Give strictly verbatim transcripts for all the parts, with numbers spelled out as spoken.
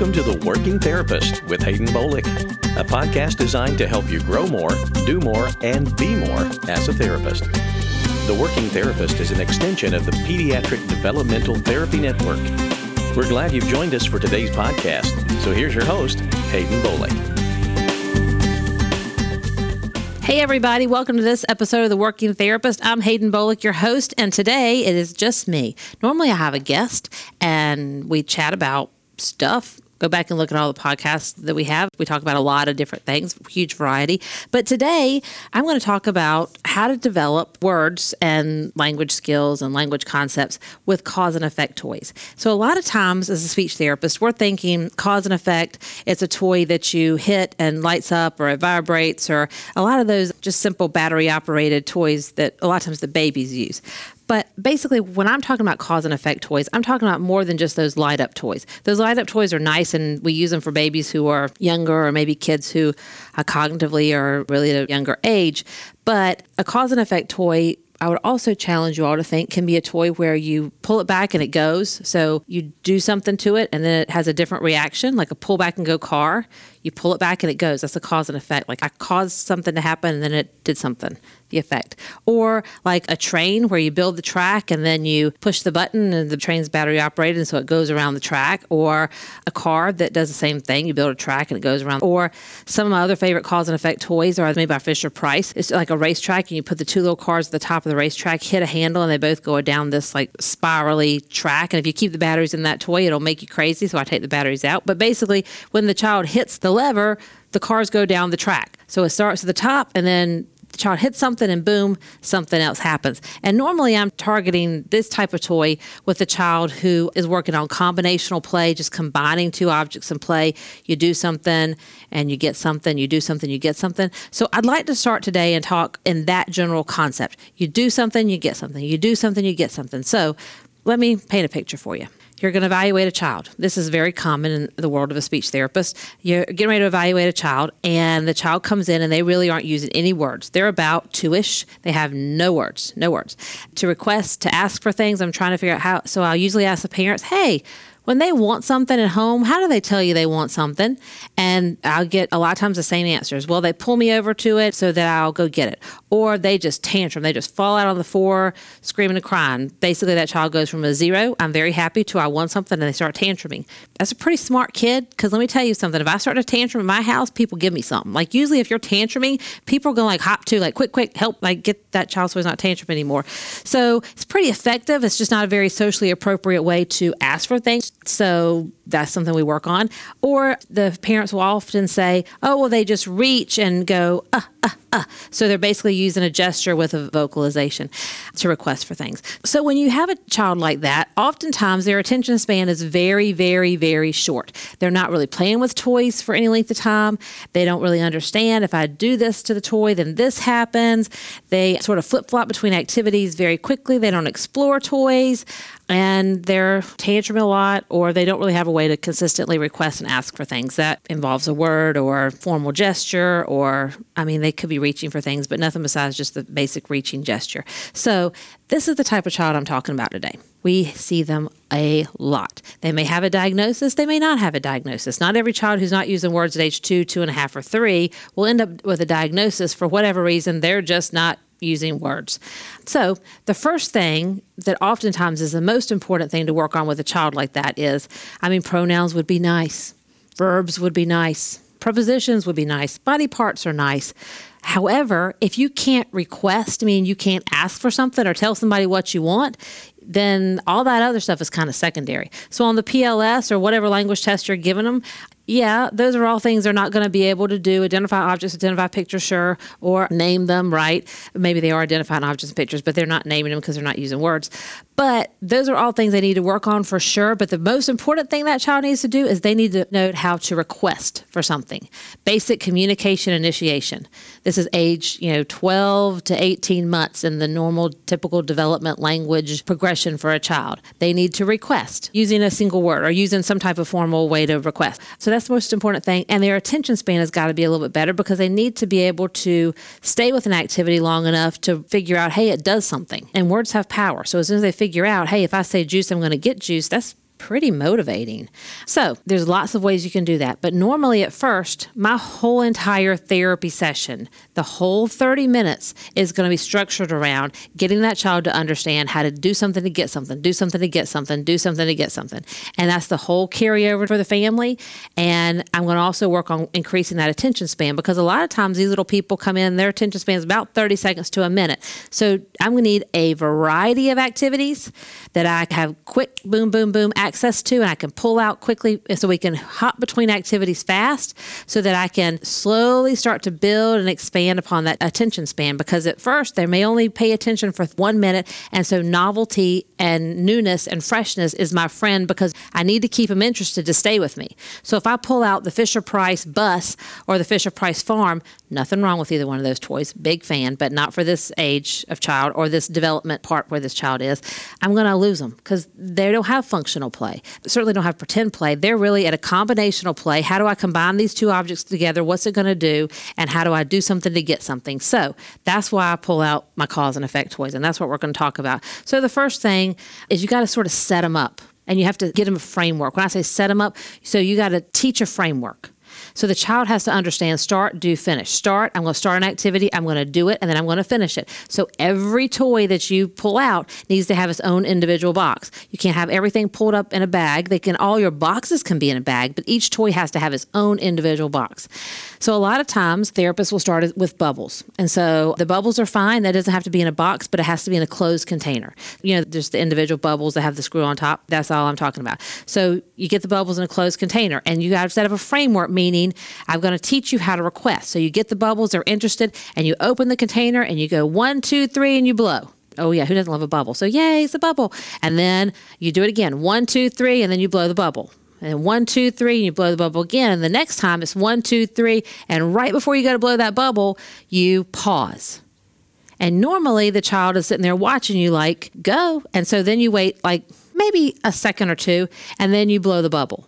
Welcome to The Working Therapist with Hayden Bolick, a podcast designed to help you grow more, do more, and be more as a therapist. The Working Therapist is an extension of the Pediatric Developmental Therapy Network. We're glad you've joined us for today's podcast. So here's your host, Hayden Bolick. Hey, everybody. Welcome to this episode of The Working Therapist. I'm Hayden Bolick, your host, and today it is just me. Normally I have a guest, and we chat about stuff. Go back and look at all the podcasts that we have. We talk about a lot of different things, huge variety. But today I'm going to talk about how to develop words and language skills and language concepts with cause and effect toys. So a lot of times as a speech therapist, we're thinking cause and effect. It's a toy that you hit and lights up, or it vibrates, or a lot of those just simple battery operated toys that a lot of times the babies use. But basically, when I'm talking about cause and effect toys, I'm talking about more than just those light-up toys. Those light-up toys are nice, and we use them for babies who are younger, or maybe kids who uh, cognitively are really at a younger age. But a cause and effect toy, I would also challenge you all to think, can be a toy where you pull it back and it goes. So you do something to it and then it has a different reaction, like a pull back and go car. You pull it back and it goes. That's a cause and effect. Like I caused something to happen and then it did something, the effect. Or like a train where you build the track and then you push the button and the train's battery operated and so it goes around the track. Or a car that does the same thing. You build a track and it goes around. Or some of my other favorite cause and effect toys are made by Fisher Price. It's like a racetrack and you put the two little cars at the top of the racetrack, hit a handle, and they both go down this like spirally track. And if you keep the batteries in that toy, it'll make you crazy. So I take the batteries out. But basically, when the child hits the lever, the cars go down the track. So it starts at the top, and then the child hits something, and boom, something else happens. And normally I'm targeting this type of toy with a child who is working on combinational play, just combining two objects in play. You do something and you get something, you do something, you get something. So I'd like to start today and talk in that general concept. You do something, you get something. You do something, you get something. So let me paint a picture for you. You're going to evaluate a child. This is very common in the world of a speech therapist. You're getting ready to evaluate a child, and the child comes in, and they really aren't using any words. They're about two-ish. They have no words, no words. To request, to ask for things, I'm trying to figure out how. So I'll usually ask the parents, hey, when they want something at home, how do they tell you they want something? And I'll get a lot of times the same answers. Well, they pull me over to it so that I'll go get it. Or they just tantrum. They just fall out on the floor screaming and crying. Basically, that child goes from a zero, I'm very happy, to I want something, and they start tantruming. That's a pretty smart kid, because let me tell you something. If I start to tantrum in my house, people give me something. Like usually if you're tantruming, people are going to like hop to, like quick, quick, help, like get that child so he's not tantrum anymore. So it's pretty effective. It's just not a very socially appropriate way to ask for things. So that's something we work on. Or the parents will often say, oh, well, they just reach and go, uh, uh, uh. So they're basically using a gesture with a vocalization to request for things. So when you have a child like that, oftentimes their attention span is very, very, very short. They're not really playing with toys for any length of time. They don't really understand. If I do this to the toy, then this happens. They sort of flip-flop between activities very quickly. They don't explore toys. And they're tantrum a lot, or they don't really have a way to consistently request and ask for things. That involves a word or formal gesture, or, I mean, they could be reaching for things, but nothing besides just the basic reaching gesture. So this is the type of child I'm talking about today. We see them a lot. They may have a diagnosis. They may not have a diagnosis. Not every child who's not using words at age two, two and a half, or three will end up with a diagnosis for whatever reason. They're just not using words. So the first thing that oftentimes is the most important thing to work on with a child like that is, I mean, pronouns would be nice. Verbs would be nice. Prepositions would be nice. Body parts are nice. However, if you can't request, I mean, you can't ask for something or tell somebody what you want, then all that other stuff is kind of secondary. So on the P L S or whatever language test you're giving them, yeah, those are all things they're not going to be able to do. Identify objects, identify pictures, sure, or name them, right? Maybe they are identifying objects and pictures, but they're not naming them because they're not using words. But those are all things they need to work on for sure. But the most important thing that child needs to do is they need to know how to request for something. Basic communication initiation. This is age, you know, twelve to eighteen months in the normal, typical development language progression for a child. They need to request using a single word or using some type of formal way to request. So that's That's the most important thing. And their attention span has got to be a little bit better because they need to be able to stay with an activity long enough to figure out, hey, it does something. And words have power. So as soon as they figure out, hey, if I say juice, I'm going to get juice, that's pretty motivating. So there's lots of ways you can do that. But normally at first, my whole entire therapy session, the whole thirty minutes is going to be structured around getting that child to understand how to do something to get something, do something to get something, do something to get something. And that's the whole carryover for the family. And I'm going to also work on increasing that attention span, because a lot of times these little people come in, their attention span is about thirty seconds to a minute. So I'm going to need a variety of activities that I have quick boom, boom, boom access to, and I can pull out quickly so we can hop between activities fast so that I can slowly start to build and expand upon that attention span. Because at first they may only pay attention for one minute. And so novelty and newness and freshness is my friend, because I need to keep them interested to stay with me. So if I pull out the Fisher Price bus or the Fisher Price farm, nothing wrong with either one of those toys. Big fan, but not for this age of child or this development part where this child is. I'm going to lose them because they don't have functional play. Certainly don't have pretend play. They're really at a combinational play. How do I combine these two objects together? What's it going to do? And how do I do something to get something? So that's why I pull out my cause and effect toys. And that's what we're going to talk about. So the first thing is you got to sort of set them up, and you have to get them a framework. When I say set them up, so you got to teach a framework. So the child has to understand start, do, finish. Start, I'm going to start an activity, I'm going to do it, and then I'm going to finish it. So every toy that you pull out needs to have its own individual box. You can't have everything pulled up in a bag. They can, all your boxes can be in a bag, but each toy has to have its own individual box. So a lot of times therapists will start with bubbles. And so the bubbles are fine. That doesn't have to be in a box, but it has to be in a closed container. You know, there's the individual bubbles that have the screw on top. That's all I'm talking about. So you get the bubbles in a closed container, and you got to set up a framework, meaning I'm going to teach you how to request. So you get the bubbles, they're interested, and you open the container and you go one, two, three, and you blow. Oh yeah, who doesn't love a bubble? So yay, it's a bubble. And then you do it again, one, two, three, and then you blow the bubble. And one, two, three, and you blow the bubble again. And the next time it's one, two, three, and right before you go to blow that bubble, you pause. And normally the child is sitting there watching you like, go. And so then you wait like maybe a second or two, and then you blow the bubble.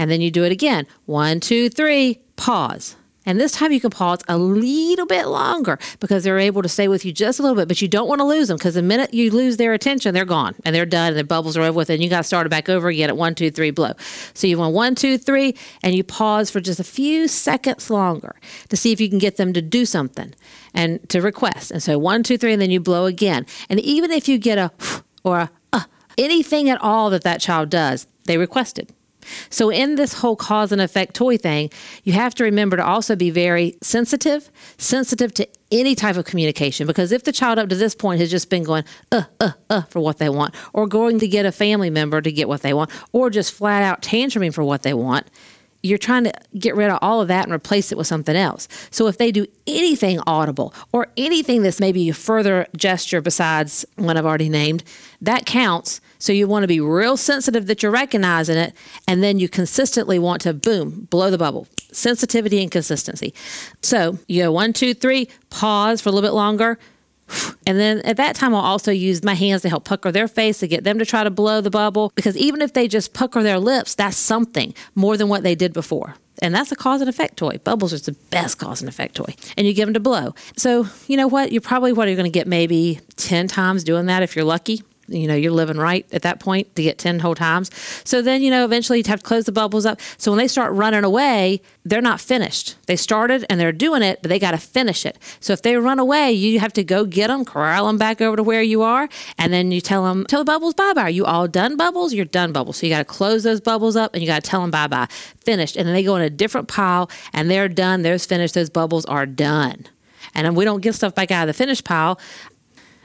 And then you do it again. One, two, three, pause. And this time you can pause a little bit longer because they're able to stay with you just a little bit, but you don't want to lose them, because the minute you lose their attention, they're gone and they're done and the bubbles are over with, and you got to start it back over again at one, two, three, blow. So you want one, two, three, and you pause for just a few seconds longer to see if you can get them to do something and to request. And so one, two, three, and then you blow again. And even if you get a or a uh, anything at all that that child does, they requested. So in this whole cause and effect toy thing, you have to remember to also be very sensitive, sensitive to any type of communication, because if the child up to this point has just been going, uh, uh, uh, for what they want, or going to get a family member to get what they want, or just flat out tantruming for what they want, you're trying to get rid of all of that and replace it with something else. So if they do anything audible or anything that's maybe a further gesture besides one I've already named, that counts. So you want to be real sensitive that you're recognizing it, and then you consistently want to, boom, blow the bubble. Sensitivity and consistency. So you go one, two, three, pause for a little bit longer. And then at that time, I'll also use my hands to help pucker their face to get them to try to blow the bubble, because even if they just pucker their lips, that's something more than what they did before. And that's a cause and effect toy. Bubbles are the best cause and effect toy. And you give them to blow. So you know what? You're probably, what, you're going to get maybe ten times doing that if you're lucky. You know, you're living right at that point to get ten whole times. So then, you know, eventually you'd have to close the bubbles up. So when they start running away, they're not finished. They started and they're doing it, but they got to finish it. So if they run away, you have to go get them, corral them back over to where you are. And then you tell them, tell the bubbles, bye-bye. Are you all done bubbles? You're done bubbles. So you got to close those bubbles up and you got to tell them bye-bye, finished. And then they go in a different pile and they're done. They're finished. Those bubbles are done. And then we don't get stuff back out of the finished pile.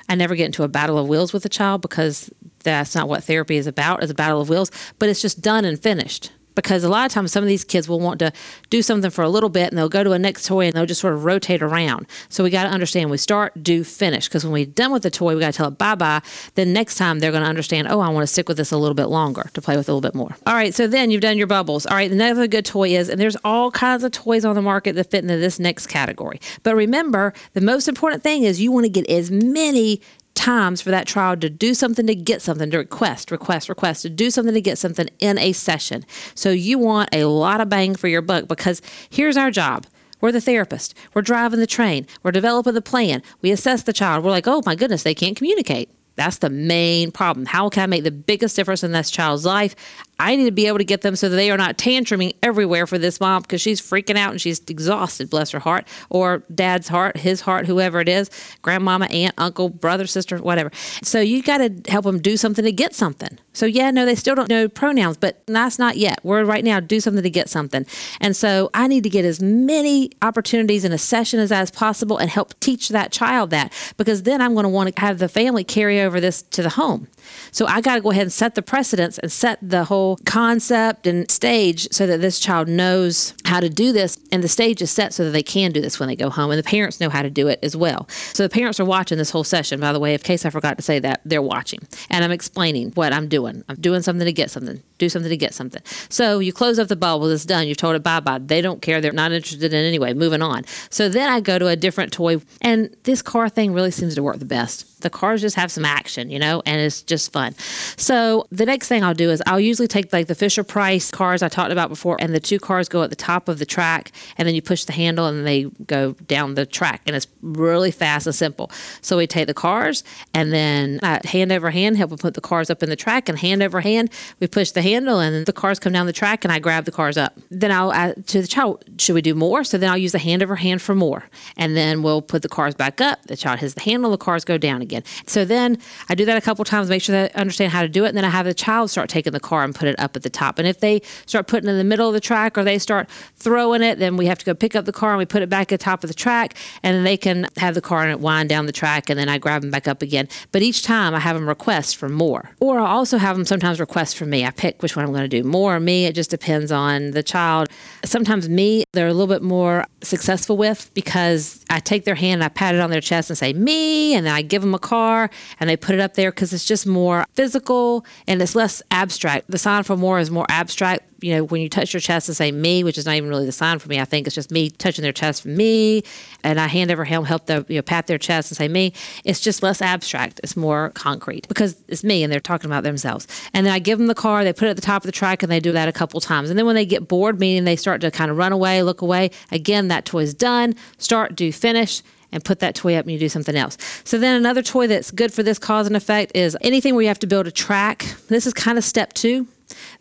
I never get into a battle of wills with a child, because that's not what therapy is about, is a battle of wills, but it's just done and finished. Because a lot of times some of these kids will want to do something for a little bit and they'll go to a next toy and they'll just sort of rotate around. So we got to understand we start, do, finish. Because when we're done with the toy, we got to tell it bye-bye. Then next time they're going to understand, oh, I want to stick with this a little bit longer to play with a little bit more. All right, so then you've done your bubbles. All right, another good toy is, and there's all kinds of toys on the market that fit into this next category. But remember, the most important thing is you want to get as many times for that child to do something, to get something, to request, request, request, to do something, to get something in a session. So you want a lot of bang for your buck, because here's our job. We're the therapist. We're driving the train. We're developing the plan. We assess the child. We're like, oh my goodness, they can't communicate. That's the main problem. How can I make the biggest difference in this child's life? I need to be able to get them so that they are not tantruming everywhere for this mom because she's freaking out and she's exhausted, bless her heart, or dad's heart, his heart, whoever it is, grandmama, aunt, uncle, brother, sister, whatever. So you got to help them do something to get something. So yeah, no, they still don't know pronouns, but that's not yet. We're right now, do something to get something. And so I need to get as many opportunities in a session as, as possible and help teach that child that, because then I'm going to want to have the family carry over this to the home. So I got to go ahead and set the precedence and set the whole concept and stage so that this child knows how to do this. And the stage is set so that they can do this when they go home. And the parents know how to do it as well. So the parents are watching this whole session, by the way, in case I forgot to say that, they're watching. And I'm explaining what I'm doing. I'm doing something to get something. Do something to get something. So you close up the bubble. It's done. You've told it bye-bye. They don't care. They're not interested in it anyway. Moving on. So then I go to a different toy. And this car thing really seems to work the best. The cars just have some action, you know, and it's just fun. So the next thing I'll do is I'll usually take like the Fisher Price cars I talked about before, and the two cars go at the top of the track, and then you push the handle and they go down the track, and it's really fast and simple. So we take the cars, and then I hand over hand help them put the cars up in the track, and hand over hand we push the handle and the cars come down the track and I grab the cars up. Then I'll ask to the child, should we do more? So then I'll use the hand over hand for more, and then we'll put the cars back up. The child hits the handle, the cars go down again. So then I do that a couple times, make sure they understand how to do it. And then I have the child start taking the car and put it up at the top. And if they start putting it in the middle of the track or they start throwing it, then we have to go pick up the car and we put it back at the top of the track. And then they can have the car and it wind down the track. And then I grab them back up again. But each time I have them request for more. Or I also have them sometimes request for me. I pick which one I'm going to do, more or me. It just depends on the child. Sometimes me, they're a little bit more successful with because I take their hand and I pat it on their chest and say me. And then I give them a car and they put it up there because it's just more physical and it's less abstract. The sign for more is more abstract. You know, when you touch your chest and say me, which is not even really the sign for me, I think it's just me touching their chest for me. And I hand over hand, help them, you know, pat their chest and say me. It's just less abstract. It's more concrete because it's me and they're talking about themselves. And then I give them the car, they put it at the top of the track and they do that a couple times. And then when they get bored, meaning they start to kind of run away, look away, again, that toy's done, start, do, finish, and put that toy up and you do something else. So then another toy that's good for this cause and effect is anything where you have to build a track. This is kind of step two.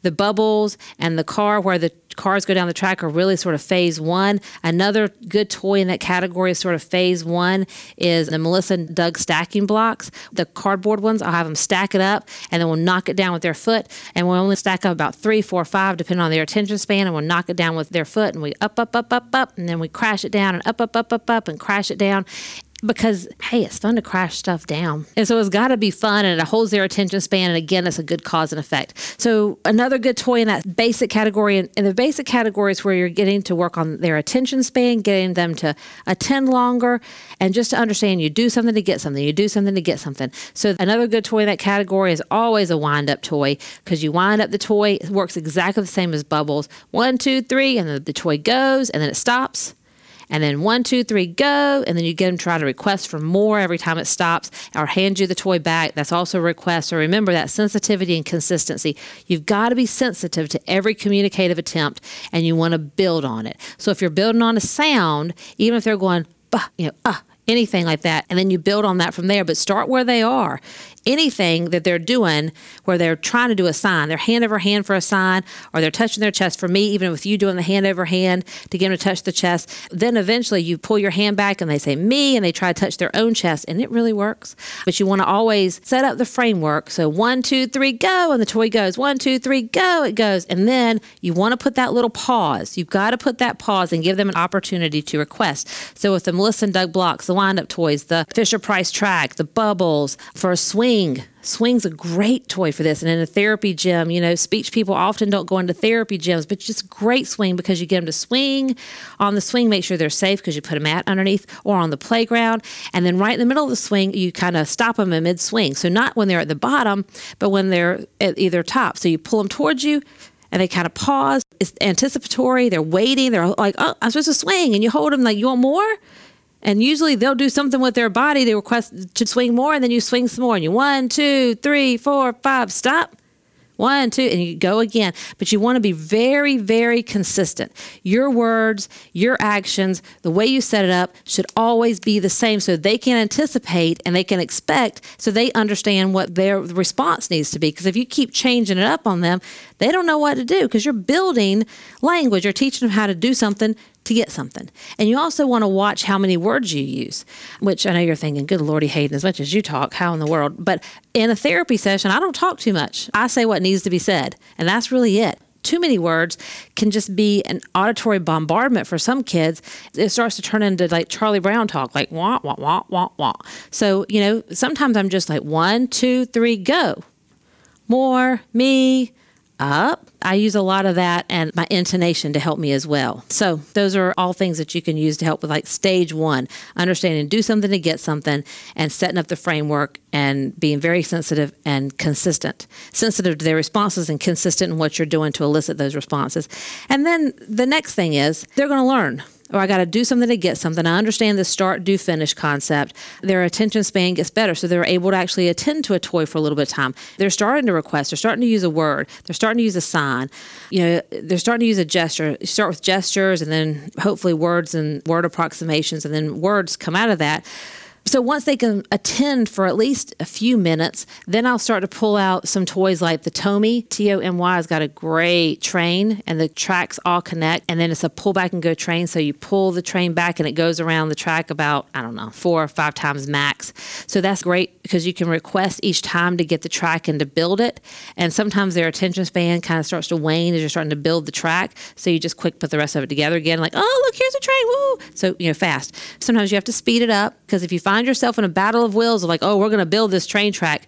The bubbles and the car where the cars go down the track are really sort of phase one. Another good toy in that category is sort of phase one is the Melissa Doug stacking blocks. The cardboard ones, I'll have them stack it up and then we'll knock it down with their foot. And we'll only stack up about three, four, five, depending on their attention span. And we'll knock it down with their foot and we up, up, up, up, up. And then we crash it down and up, up, up, up, up and crash it down. Because, hey, it's fun to crash stuff down. And so it's got to be fun and it holds their attention span. And again, that's a good cause and effect. So another good toy in that basic category, and the basic category is where you're getting to work on their attention span, getting them to attend longer, and just to understand you do something to get something. You do something to get something. So another good toy in that category is always a wind-up toy because you wind up the toy. It works exactly the same as bubbles. One, two, three, and then the toy goes, and then it stops. And then one, two, three, go. And then you get them to try to request for more every time it stops or hand you the toy back. That's also a request. So remember that sensitivity and consistency. You've got to be sensitive to every communicative attempt and you want to build on it. So if you're building on a sound, even if they're going, bah, you know, uh, anything like that, and then you build on that from there, but start where they are. Anything that they're doing where they're trying to do a sign, they're hand over hand for a sign, or they're touching their chest for me, even with you doing the hand over hand to get them to touch the chest. Then eventually you pull your hand back and they say me, and they try to touch their own chest, and it really works. But you want to always set up the framework. So one, two, three, go, and the toy goes. One, two, three, go, it goes. And then you want to put that little pause. You've got to put that pause and give them an opportunity to request. So with the Melissa and Doug blocks, the wind-up toys, the Fisher-Price track, the bubbles for a swing. Swing. Swing's a great toy for this. And in a therapy gym, you know, speech people often don't go into therapy gyms, but just great swing because you get them to swing. On the swing, make sure they're safe because you put a mat underneath or on the playground. And then right in the middle of the swing, you kind of stop them in mid-swing. So not when they're at the bottom, but when they're at either top. So you pull them towards you and they kind of pause. It's anticipatory. They're waiting. They're like, oh, I'm supposed to swing. And you hold them like, you want more? And usually they'll do something with their body. They request to swing more, and then you swing some more. And you one, two, three, four, five, stop. one, two, and you go again. But you want to be very, very consistent. Your words, your actions, the way you set it up should always be the same so they can anticipate and they can expect, so they understand what their response needs to be. Because if you keep changing it up on them, they don't know what to do, because you're building language. You're teaching them how to do something to get something. And you also want to watch how many words you use, which I know you're thinking, good Lordy, Hayden, as much as you talk, how in the world? But in a therapy session, I don't talk too much. I say what needs to be said, and that's really it. Too many words can just be an auditory bombardment for some kids. It starts to turn into like Charlie Brown talk, like wah, wah, wah, wah, wah. So, you know, sometimes I'm just like one, two, three, go. More, me, up. I use a lot of that and my intonation to help me as well. So those are all things that you can use to help with like stage one, understanding, do something to get something, and setting up the framework and being very sensitive and consistent, sensitive to their responses and consistent in what you're doing to elicit those responses. And then the next thing is they're going to learn. Or I got to do something to get something. I understand the start, do, finish concept. Their attention span gets better, so they're able to actually attend to a toy for a little bit of time. They're starting to request. They're starting to use a word. They're starting to use a sign. You know, they're starting to use a gesture. You start with gestures, and then hopefully words and word approximations, and then words come out of that. So once they can attend for at least a few minutes, then I'll start to pull out some toys like the Tomy. T O M Y has got a great train, and the tracks all connect, and then it's a pull back and go train. So you pull the train back and it goes around the track about, I don't know, four or five times max. So that's great because you can request each time to get the track and to build it. And sometimes their attention span kind of starts to wane as you're starting to build the track. So you just quick put the rest of it together again, like, oh, look, here's a train, woo! So, you know, fast. Sometimes you have to speed it up, because if you find Find yourself in a battle of wills of like, oh, we're going to build this train track.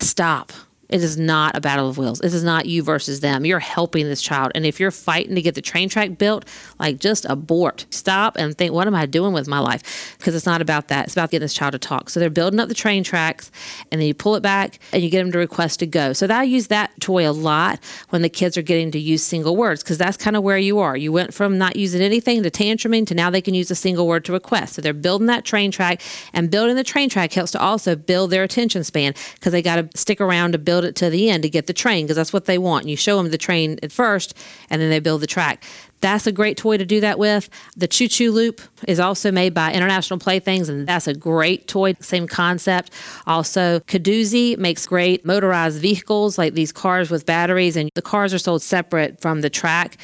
Stop. It is not a battle of wills. This is not you versus them. You're helping this child. And if you're fighting to get the train track built, like just abort. Stop and think, what am I doing with my life? Because it's not about that. It's about getting this child to talk. So they're building up the train tracks, and then you pull it back and you get them to request to go. So I use that toy a lot when the kids are getting to use single words, because that's kind of where you are. You went from not using anything to tantruming to now they can use a single word to request. So they're building that train track, and building the train track helps to also build their attention span, because they got to stick around to build it to the end to get the train, because that's what they want. You show them the train at first, and then they build the track. That's a great toy to do that with. The Choo Choo Loop is also made by International Playthings, and that's a great toy, same concept. Also, Kadoozy makes great motorized vehicles, like these cars with batteries, and the cars are sold separate from the track.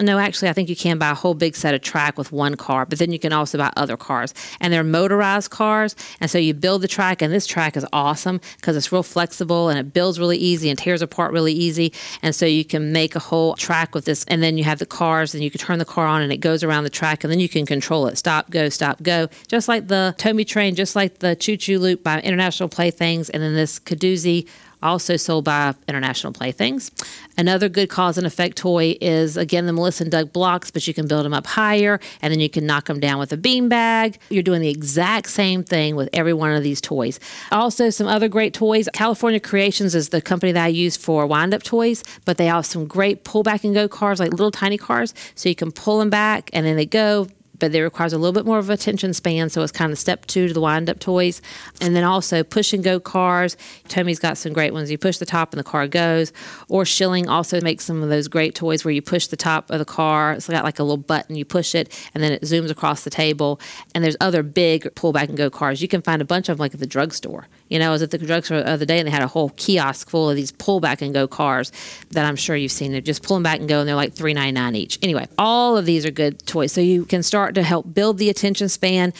No, actually, I think you can buy a whole big set of track with one car, but then you can also buy other cars. And they're motorized cars, and so you build the track, and this track is awesome because it's real flexible, and it builds really easy and tears apart really easy, and so you can make a whole track with this, and then you have the cars, and you can turn the car on and it goes around the track, and then you can control it. Stop, go, stop, go. Just like the Tomy train, just like the Choo Choo Loop by International Playthings, and then this Kadoozy, also sold by International Playthings. Another good cause and effect toy is, again, the Melissa Doug blocks, but you can build them up higher, and then you can knock them down with a beanbag. You're doing the exact same thing with every one of these toys. Also, some other great toys. California Creations is the company that I use for wind-up toys, but they have some great pull-back-and-go cars, like little tiny cars, so you can pull them back, and then they go, but it requires a little bit more of attention span, so it's kind of step two to the wind-up toys. And then also push-and-go cars. Tomy's got some great ones. You push the top and the car goes. Or Schilling also makes some of those great toys where you push the top of the car. It's got like a little button. You push it, and then it zooms across the table. And there's other big pull-back-and-go cars. You can find a bunch of them like at the drugstore. You know, I was at the drugstore the other day, and they had a whole kiosk full of these pull-back-and-go cars that I'm sure you've seen. They're just pulling back and go, and they're like three ninety-nine each. Anyway, all of these are good toys. So you can start to help build the attention span.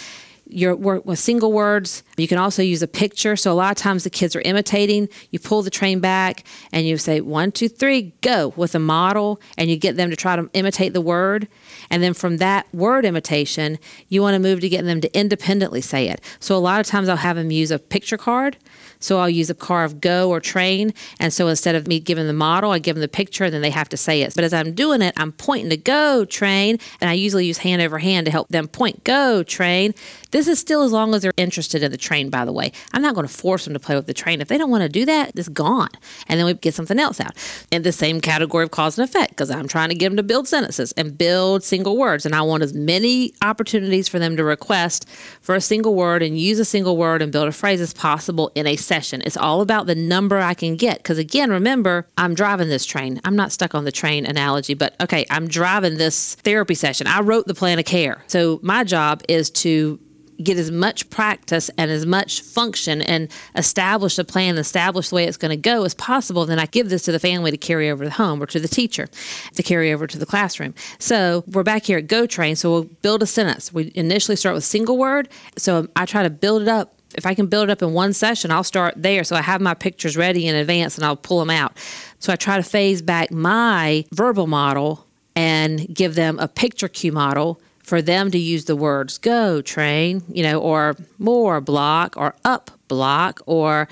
Your work with single words. You can also use a picture. So a lot of times the kids are imitating. You pull the train back and you say, one, two, three, go, with a model, and you get them to try to imitate the word. And then from that word imitation, you want to move to getting them to independently say it. So a lot of times I'll have them use a picture card. So I'll use a car of go or train. And so instead of me giving the model, I give them the picture, and then they have to say it. But as I'm doing it, I'm pointing to go train. And I usually use hand over hand to help them point go train. This is still as long as they're interested in the train, by the way. I'm not going to force them to play with the train. If they don't want to do that, it's gone. And then we get something else out. In the same category of cause and effect, because I'm trying to get them to build sentences and build single single words. And I want as many opportunities for them to request for a single word and use a single word and build a phrase as possible in a session. It's all about the number I can get. Because again, remember, I'm driving this train. I'm not stuck on the train analogy, but okay, I'm driving this therapy session. I wrote the plan of care. So my job is to get as much practice and as much function and establish a plan, establish the way it's going to go as possible. Then I give this to the family to carry over to home or to the teacher to carry over to the classroom. So we're back here at Go Train. So we'll build a sentence. We initially start with a single word. So I try to build it up. If I can build it up in one session, I'll start there. So I have my pictures ready in advance and I'll pull them out. So I try to phase back my verbal model and give them a picture cue model for them to use the words go train, you know, or more block or up block or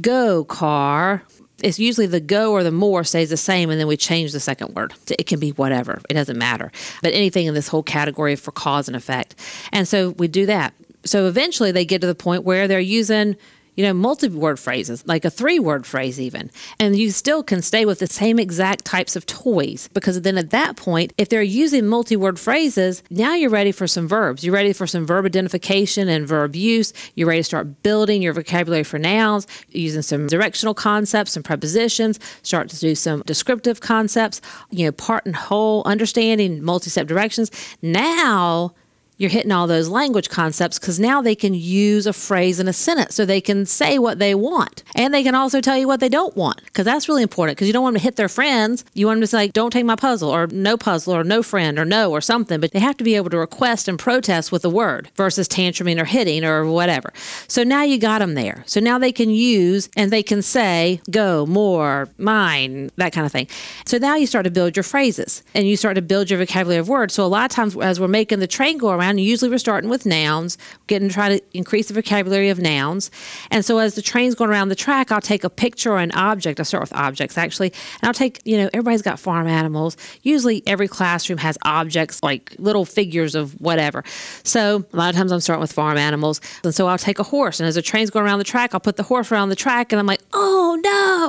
go car. It's usually the go or the more stays the same, and then we change the second word. It can be whatever. It doesn't matter. But anything in this whole category for cause and effect. And so we do that. So eventually they get to the point where they're using, you know, multi-word phrases, like a three-word phrase even. And you still can stay with the same exact types of toys, because then at that point, if they're using multi-word phrases, now you're ready for some verbs. You're ready for some verb identification and verb use. You're ready to start building your vocabulary for nouns, using some directional concepts, some prepositions, start to do some descriptive concepts, you know, part and whole, understanding, multi-step directions. Now you're hitting all those language concepts, because now they can use a phrase in a sentence, so they can say what they want. And they can also tell you what they don't want, because that's really important, because you don't want them to hit their friends. You want them to say, don't take my puzzle, or no puzzle, or no friend, or no, or something. But they have to be able to request and protest with a word versus tantruming or hitting or whatever. So now you got them there. So now they can use and they can say, go, more, mine, that kind of thing. So now you start to build your phrases and you start to build your vocabulary of words. So a lot of times as we're making the train go around, usually we're starting with nouns, getting to try to increase the vocabulary of nouns. And so as the train's going around the track, I'll take a picture or an object. I start with objects, actually. And I'll take, you know, everybody's got farm animals. Usually every classroom has objects, like little figures of whatever. So a lot of times I'm starting with farm animals. And so I'll take a horse. And as the train's going around the track, I'll put the horse around the track. And I'm like, oh,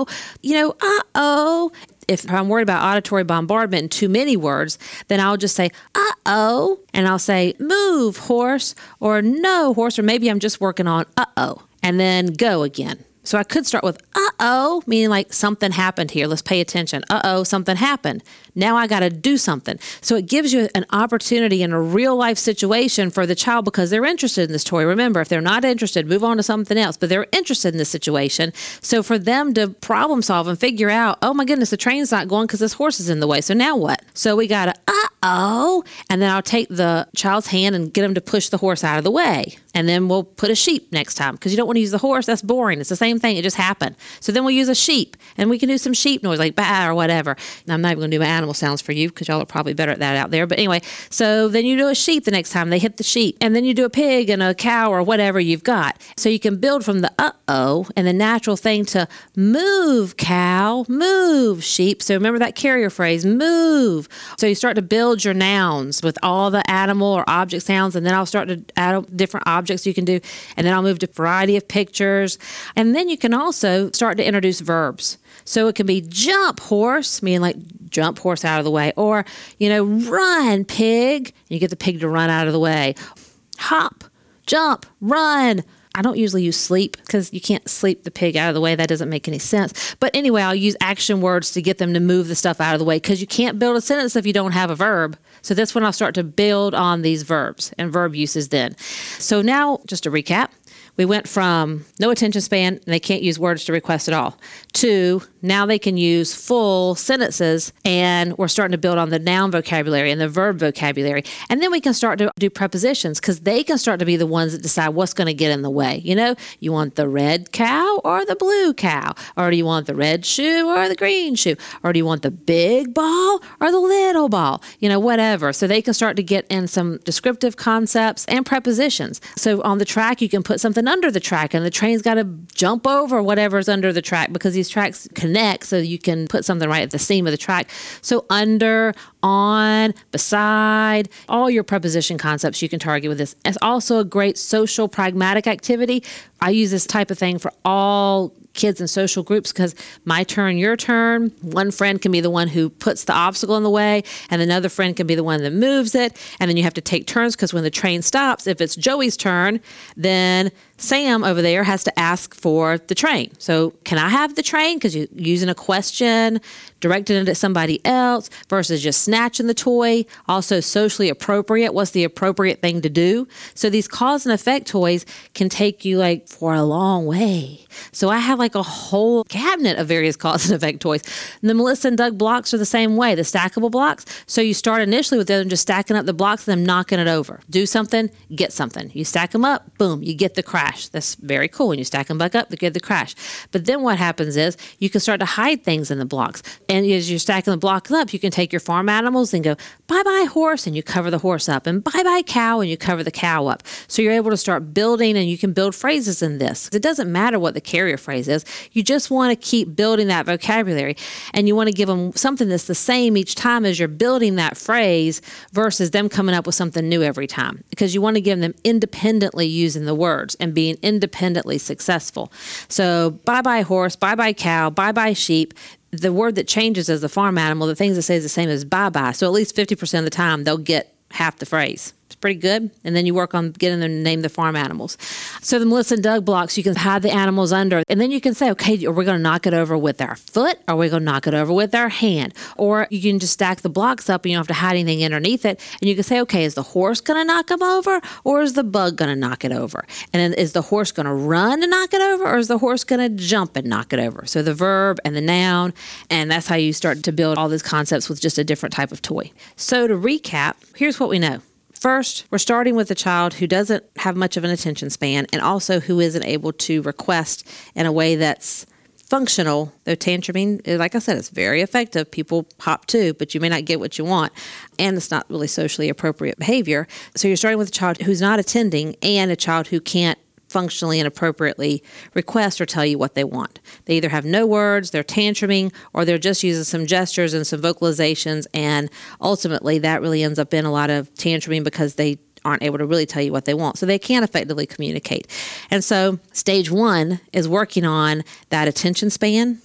no, you know, uh-oh. If I'm worried about auditory bombardment and too many words, then I'll just say, uh-oh, and I'll say, move, horse, or no, horse, or maybe I'm just working on uh-oh, and then go again. So I could start with uh-oh, meaning like something happened here. Let's pay attention. Uh-oh, something happened. Now I got to do something. So it gives you an opportunity in a real life situation for the child, because they're interested in this toy. Remember, if they're not interested, move on to something else. But they're interested in this situation. So for them to problem solve and figure out, oh my goodness, the train's not going because this horse is in the way. So now what? So we got to uh-oh, and then I'll take the child's hand and get them to push the horse out of the way. And then we'll put a sheep next time, because you don't want to use the horse. That's boring. It's the same thing. It just happened. So then we'll use a sheep, and we can do some sheep noise like bah or whatever. And I'm not even going to do my animal sounds for you, because y'all are probably better at that out there. But anyway, so then you do a sheep the next time. They hit the sheep. And then you do a pig and a cow or whatever you've got. So you can build from the uh-oh and the natural thing to move cow, move sheep. So remember that carrier phrase, move. So you start to build your nouns with all the animal or object sounds. And then I'll start to add different objects. objects you can do, and then I'll move to a variety of pictures. And then you can also start to introduce verbs. So it can be jump horse, meaning like jump horse out of the way, or, you know, run pig, and you get the pig to run out of the way. Hop, jump, run. I don't usually use sleep, because you can't sleep the pig out of the way. That doesn't make any sense. But anyway, I'll use action words to get them to move the stuff out of the way, because you can't build a sentence if you don't have a verb. So that's when I'll start to build on these verbs and verb uses then. So now, just to recap, we went from no attention span and they can't use words to request at all, to now they can use full sentences, and we're starting to build on the noun vocabulary and the verb vocabulary. And then we can start to do prepositions, because they can start to be the ones that decide what's going to get in the way. You know, you want the red cow or the blue cow? Or do you want the red shoe or the green shoe? Or do you want the big ball or the little ball? You know, whatever. So they can start to get in some descriptive concepts and prepositions. So on the track, you can put something under the track, and the train's got to jump over whatever's under the track, because these tracks can connect so you can put something right at the seam of the track. So under, on, beside, all your preposition concepts you can target with this. It's also a great social pragmatic activity. I use this type of thing for all kids in social groups because my turn, your turn. One friend can be the one who puts the obstacle in the way, and another friend can be the one that moves it. And then you have to take turns because when the train stops, if it's Joey's turn, then Sam over there has to ask for the train. So can I have the train? Because you're using a question, directing it at somebody else versus just snatching the toy. Also socially appropriate. What's the appropriate thing to do? So these cause and effect toys can take you like for a long way. So I have like a whole cabinet of various cause and effect toys. And the Melissa and Doug blocks are the same way, the stackable blocks. So you start initially with them just stacking up the blocks and them knocking it over. Do something, get something. You stack them up, boom, you get the crash. That's very cool. When you stack them back up, you get the crash. But then what happens is you can start to hide things in the blocks. And as you're stacking the blocks up, you can take your farm animals and go, bye-bye horse, and you cover the horse up. And bye-bye cow, and you cover the cow up. So you're able to start building, and you can build phrases in this. It doesn't matter what the carrier phrase is. You just want to keep building that vocabulary. And you want to give them something that's the same each time as you're building that phrase versus them coming up with something new every time. Because you want to give them independently using the words and be being independently successful. So bye-bye horse, bye-bye cow, bye-bye sheep. The word that changes is the farm animal. The things that say is the same as bye-bye. So at least fifty percent of the time, they'll get half the phrase. It's pretty good. And then you work on getting them to name the farm animals. So the Melissa and Doug blocks, you can hide the animals under. And then you can say, okay, are we going to knock it over with our foot? Or are we going to knock it over with our hand? Or you can just stack the blocks up and you don't have to hide anything underneath it. And you can say, okay, is the horse going to knock them over? Or is the bug going to knock it over? And then is the horse going to run and knock it over? Or is the horse going to jump and knock it over? So the verb and the noun. And that's how you start to build all these concepts with just a different type of toy. So to recap, here's what we know. First, we're starting with a child who doesn't have much of an attention span and also who isn't able to request in a way that's functional, though tantruming, like I said, it's very effective. People hop too, but you may not get what you want. And it's not really socially appropriate behavior. So you're starting with a child who's not attending and a child who can't functionally and appropriately request or tell you what they want. They either have no words, they're tantruming, or they're just using some gestures and some vocalizations. And ultimately, that really ends up in a lot of tantruming because they aren't able to really tell you what they want. So they can't effectively communicate. And so stage one is working on that attention span,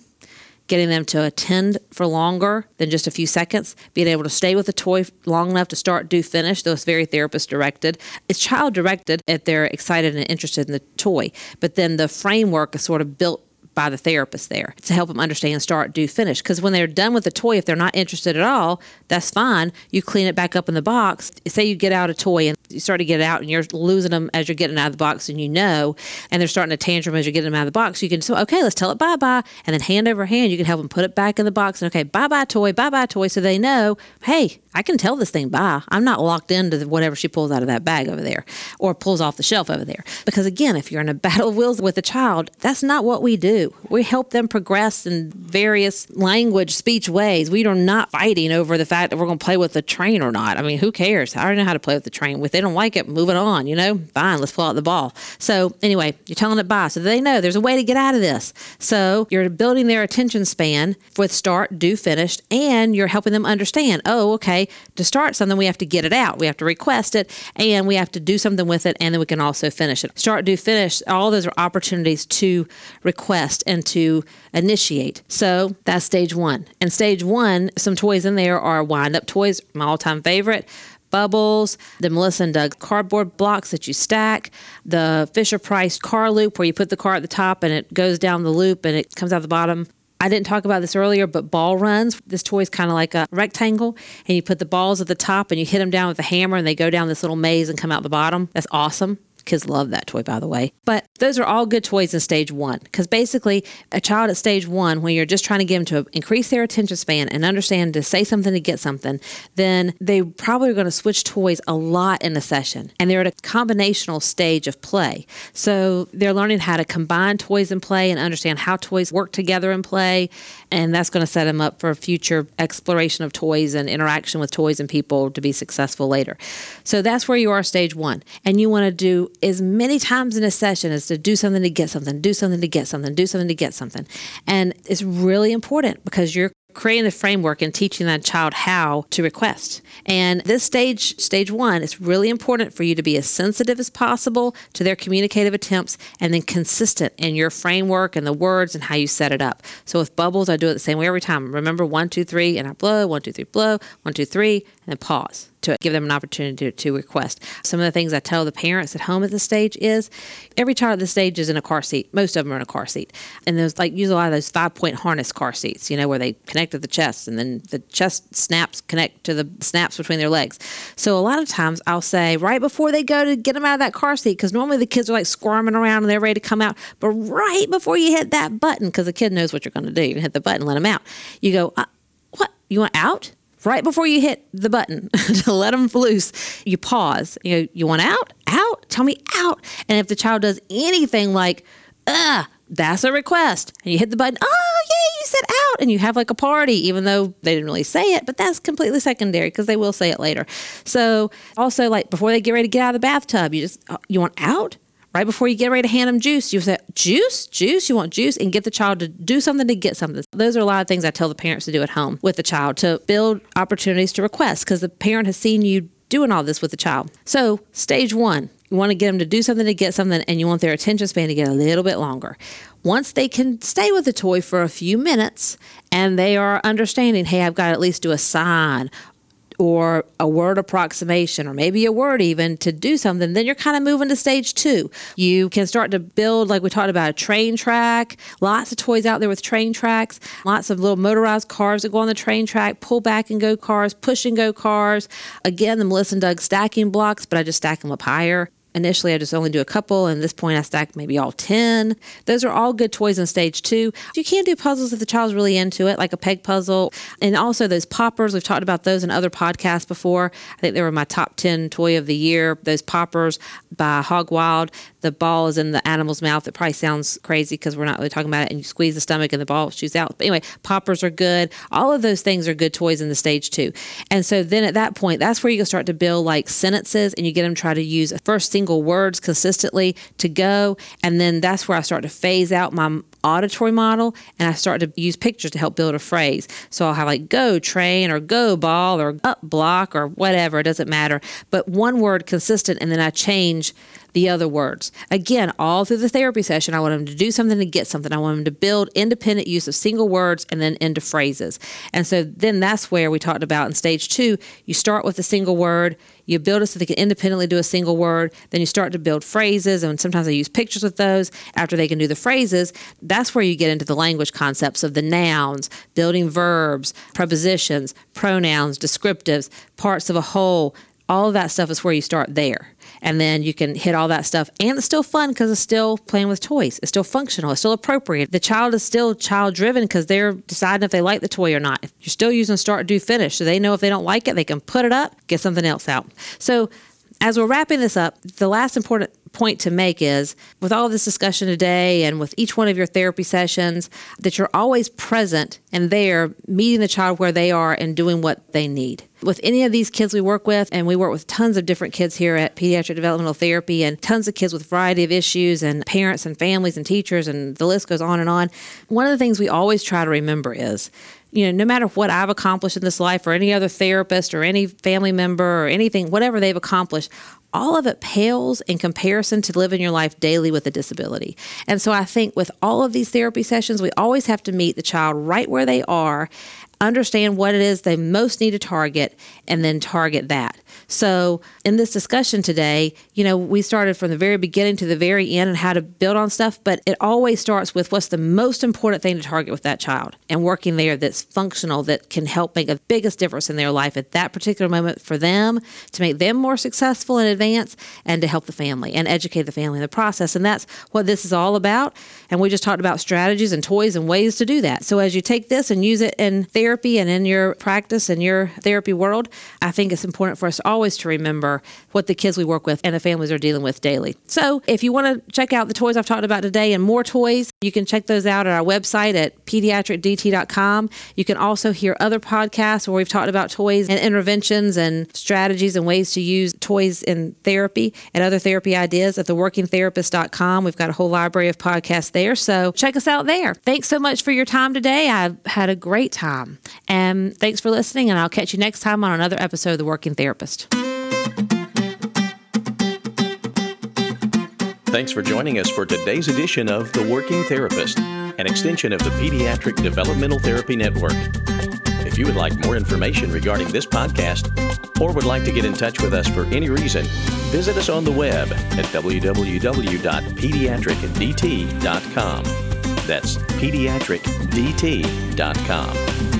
getting them to attend for longer than just a few seconds, being able to stay with the toy long enough to start, do, finish, though it's very therapist-directed. It's child-directed if they're excited and interested in the toy, but then the framework is sort of built by the therapist there to help them understand start, do, finish. Because when they're done with the toy, if they're not interested at all, that's fine. You clean it back up in the box. Say you get out a toy and you start to get it out and you're losing them as you're getting out of the box and you know, and they're starting to tantrum as you're getting them out of the box. You can say, okay, let's tell it bye-bye. And then hand over hand, you can help them put it back in the box. And okay, bye-bye toy, bye-bye toy. So they know, hey, I can tell this thing bye. I'm not locked into whatever she pulls out of that bag over there or pulls off the shelf over there. Because again, if you're in a battle of wills with a child, that's not what we do. We help them progress in various language, speech ways. We are not fighting over the fact that we're going to play with the train or not. I mean, who cares? I already know how to play with the train. If they don't like it, move it on, you know? Fine, let's pull out the ball. So anyway, you're telling it bye. So they know there's a way to get out of this. So you're building their attention span with start, do, finished, and you're helping them understand, oh, okay, to start something, we have to get it out. We have to request it, and we have to do something with it, and then we can also finish it. Start, do, finish, all those are opportunities to request and to initiate. So that's stage one. And stage one, some toys in there are wind-up toys, my all-time favorite, bubbles, the Melissa and Doug cardboard blocks that you stack, the Fisher Price car loop where you put the car at the top and it goes down the loop and it comes out the bottom. I didn't talk about this earlier, but ball runs. This toy is kind of like a rectangle, and you put the balls at the top and you hit them down with a hammer and they go down this little maze and come out the bottom. That's awesome. Kids love that toy, by the way. But those are all good toys in stage one. Because basically, a child at stage one, when you're just trying to get them to increase their attention span and understand to say something to get something, then they probably are going to switch toys a lot in a session. And they're at a combinational stage of play. So they're learning how to combine toys in play and understand how toys work together in play. And that's going to set them up for future exploration of toys and interaction with toys and people to be successful later. So that's where you are stage one. And you want to do as many times in a session as to do something to get something, do something to get something, do something to get something. And it's really important because you're creating the framework and teaching that child how to request. And this stage, stage one, it's really important for you to be as sensitive as possible to their communicative attempts and then consistent in your framework and the words and how you set it up. So with bubbles, I do it the same way every time. Remember one, two, three, and I blow, one, two, three, blow, one, two, three, and then pause to give them an opportunity to, to request. Some of the things I tell the parents at home at this stage is every child at this stage is in a car seat. Most of them are in a car seat. And there's like use a lot of those five-point harness car seats, you know, where they connect to the chest and then the chest snaps connect to the snaps between their legs. So a lot of times I'll say right before they go to get them out of that car seat, because normally the kids are like squirming around and they're ready to come out. But right before you hit that button, because the kid knows what you're going to do, you hit the button, let them out. You go, uh, what? You want out? Right before you hit the button to let them loose, you pause. You know, you want out? Out? Tell me out. And if the child does anything like, ugh, that's a request. And you hit the button, oh, yeah, you said out. And you have like a party, even though they didn't really say it. But that's completely secondary because they will say it later. So also like before they get ready to get out of the bathtub, you just, oh, you want out? Right before you get ready to hand them juice, you say, juice, juice, you want juice, and get the child to do something to get something. Those are a lot of things I tell the parents to do at home with the child to build opportunities to request because the parent has seen you doing all this with the child. So stage one, you want to get them to do something to get something, and you want their attention span to get a little bit longer. Once they can stay with the toy for a few minutes and they are understanding, hey, I've got to at least do a sign or a word approximation, or maybe a word even to do something, then you're kind of moving to stage two. You can start to build, like we talked about, a train track, lots of toys out there with train tracks, lots of little motorized cars that go on the train track, pull back and go cars, push and go cars. Again, the Melissa and Doug stacking blocks, but I just stack them up higher. Initially, I just only do a couple, and at this point, I stack maybe all ten. Those are all good toys in stage two. You can do puzzles if the child's really into it, like a peg puzzle. And also those poppers, we've talked about those in other podcasts before. I think they were my top ten toy of the year. Those poppers by Hogwild. The ball is in the animal's mouth. It probably sounds crazy because we're not really talking about it. And you squeeze the stomach and the ball shoots out. But anyway, poppers are good. All of those things are good toys in the stage two. And so then at that point, that's where you can start to build like sentences, and you get them to try to use a first thing words consistently to go. And then that's where I start to phase out my auditory model and I start to use pictures to help build a phrase. So I'll have like go train or go ball or up block or whatever. It doesn't matter. But one word consistent, and then I change the other words. Again, all through the therapy session, I want them to do something to get something. I want them to build independent use of single words and then into phrases. And so then that's where we talked about in stage two, you start with a single word, you build it so they can independently do a single word, then you start to build phrases, and sometimes I use pictures with those. After they can do the phrases, that's where you get into the language concepts of the nouns, building verbs, prepositions, pronouns, descriptives, parts of a whole. All of that stuff is where you start there. And then you can hit all that stuff. And it's still fun because it's still playing with toys. It's still functional. It's still appropriate. The child is still child-driven because they're deciding if they like the toy or not. If you're still using start, do, finish. So they know if they don't like it, they can put it up, get something else out. So as we're wrapping this up, the last important point to make is with all this discussion today and with each one of your therapy sessions, that you're always present and there meeting the child where they are and doing what they need. With any of these kids we work with, and we work with tons of different kids here at Pediatric Developmental Therapy and tons of kids with a variety of issues and parents and families and teachers, and the list goes on and on. One of the things we always try to remember is, you know, no matter what I've accomplished in this life or any other therapist or any family member or anything, whatever they've accomplished, all of it pales in comparison to living your life daily with a disability. And so I think with all of these therapy sessions, we always have to meet the child right where they are, understand what it is they most need to target, and then target that. So in this discussion today, you know, we started from the very beginning to the very end and how to build on stuff, but it always starts with what's the most important thing to target with that child and working there that's functional, that can help make the biggest difference in their life at that particular moment for them, to make them more successful in advance, and to help the family and educate the family in the process. And that's what this is all about. And we just talked about strategies and toys and ways to do that. So as you take this and use it in therapy, therapy and in your practice and your therapy world, I think it's important for us always to remember what the kids we work with and the families are dealing with daily. So if you want to check out the toys I've talked about today and more toys, you can check those out at our website at pediatric d t dot com. You can also hear other podcasts where we've talked about toys and interventions and strategies and ways to use toys in therapy and other therapy ideas at the working therapist dot com. We've got a whole library of podcasts there. So check us out there. Thanks so much for your time today. I've had a great time. And thanks for listening. And I'll catch you next time on another episode of The Working Therapist. Thanks for joining us for today's edition of The Working Therapist, an extension of the Pediatric Developmental Therapy Network. If you would like more information regarding this podcast or would like to get in touch with us for any reason, visit us on the web at w w w dot pediatric d t dot com. That's pediatric d t dot com.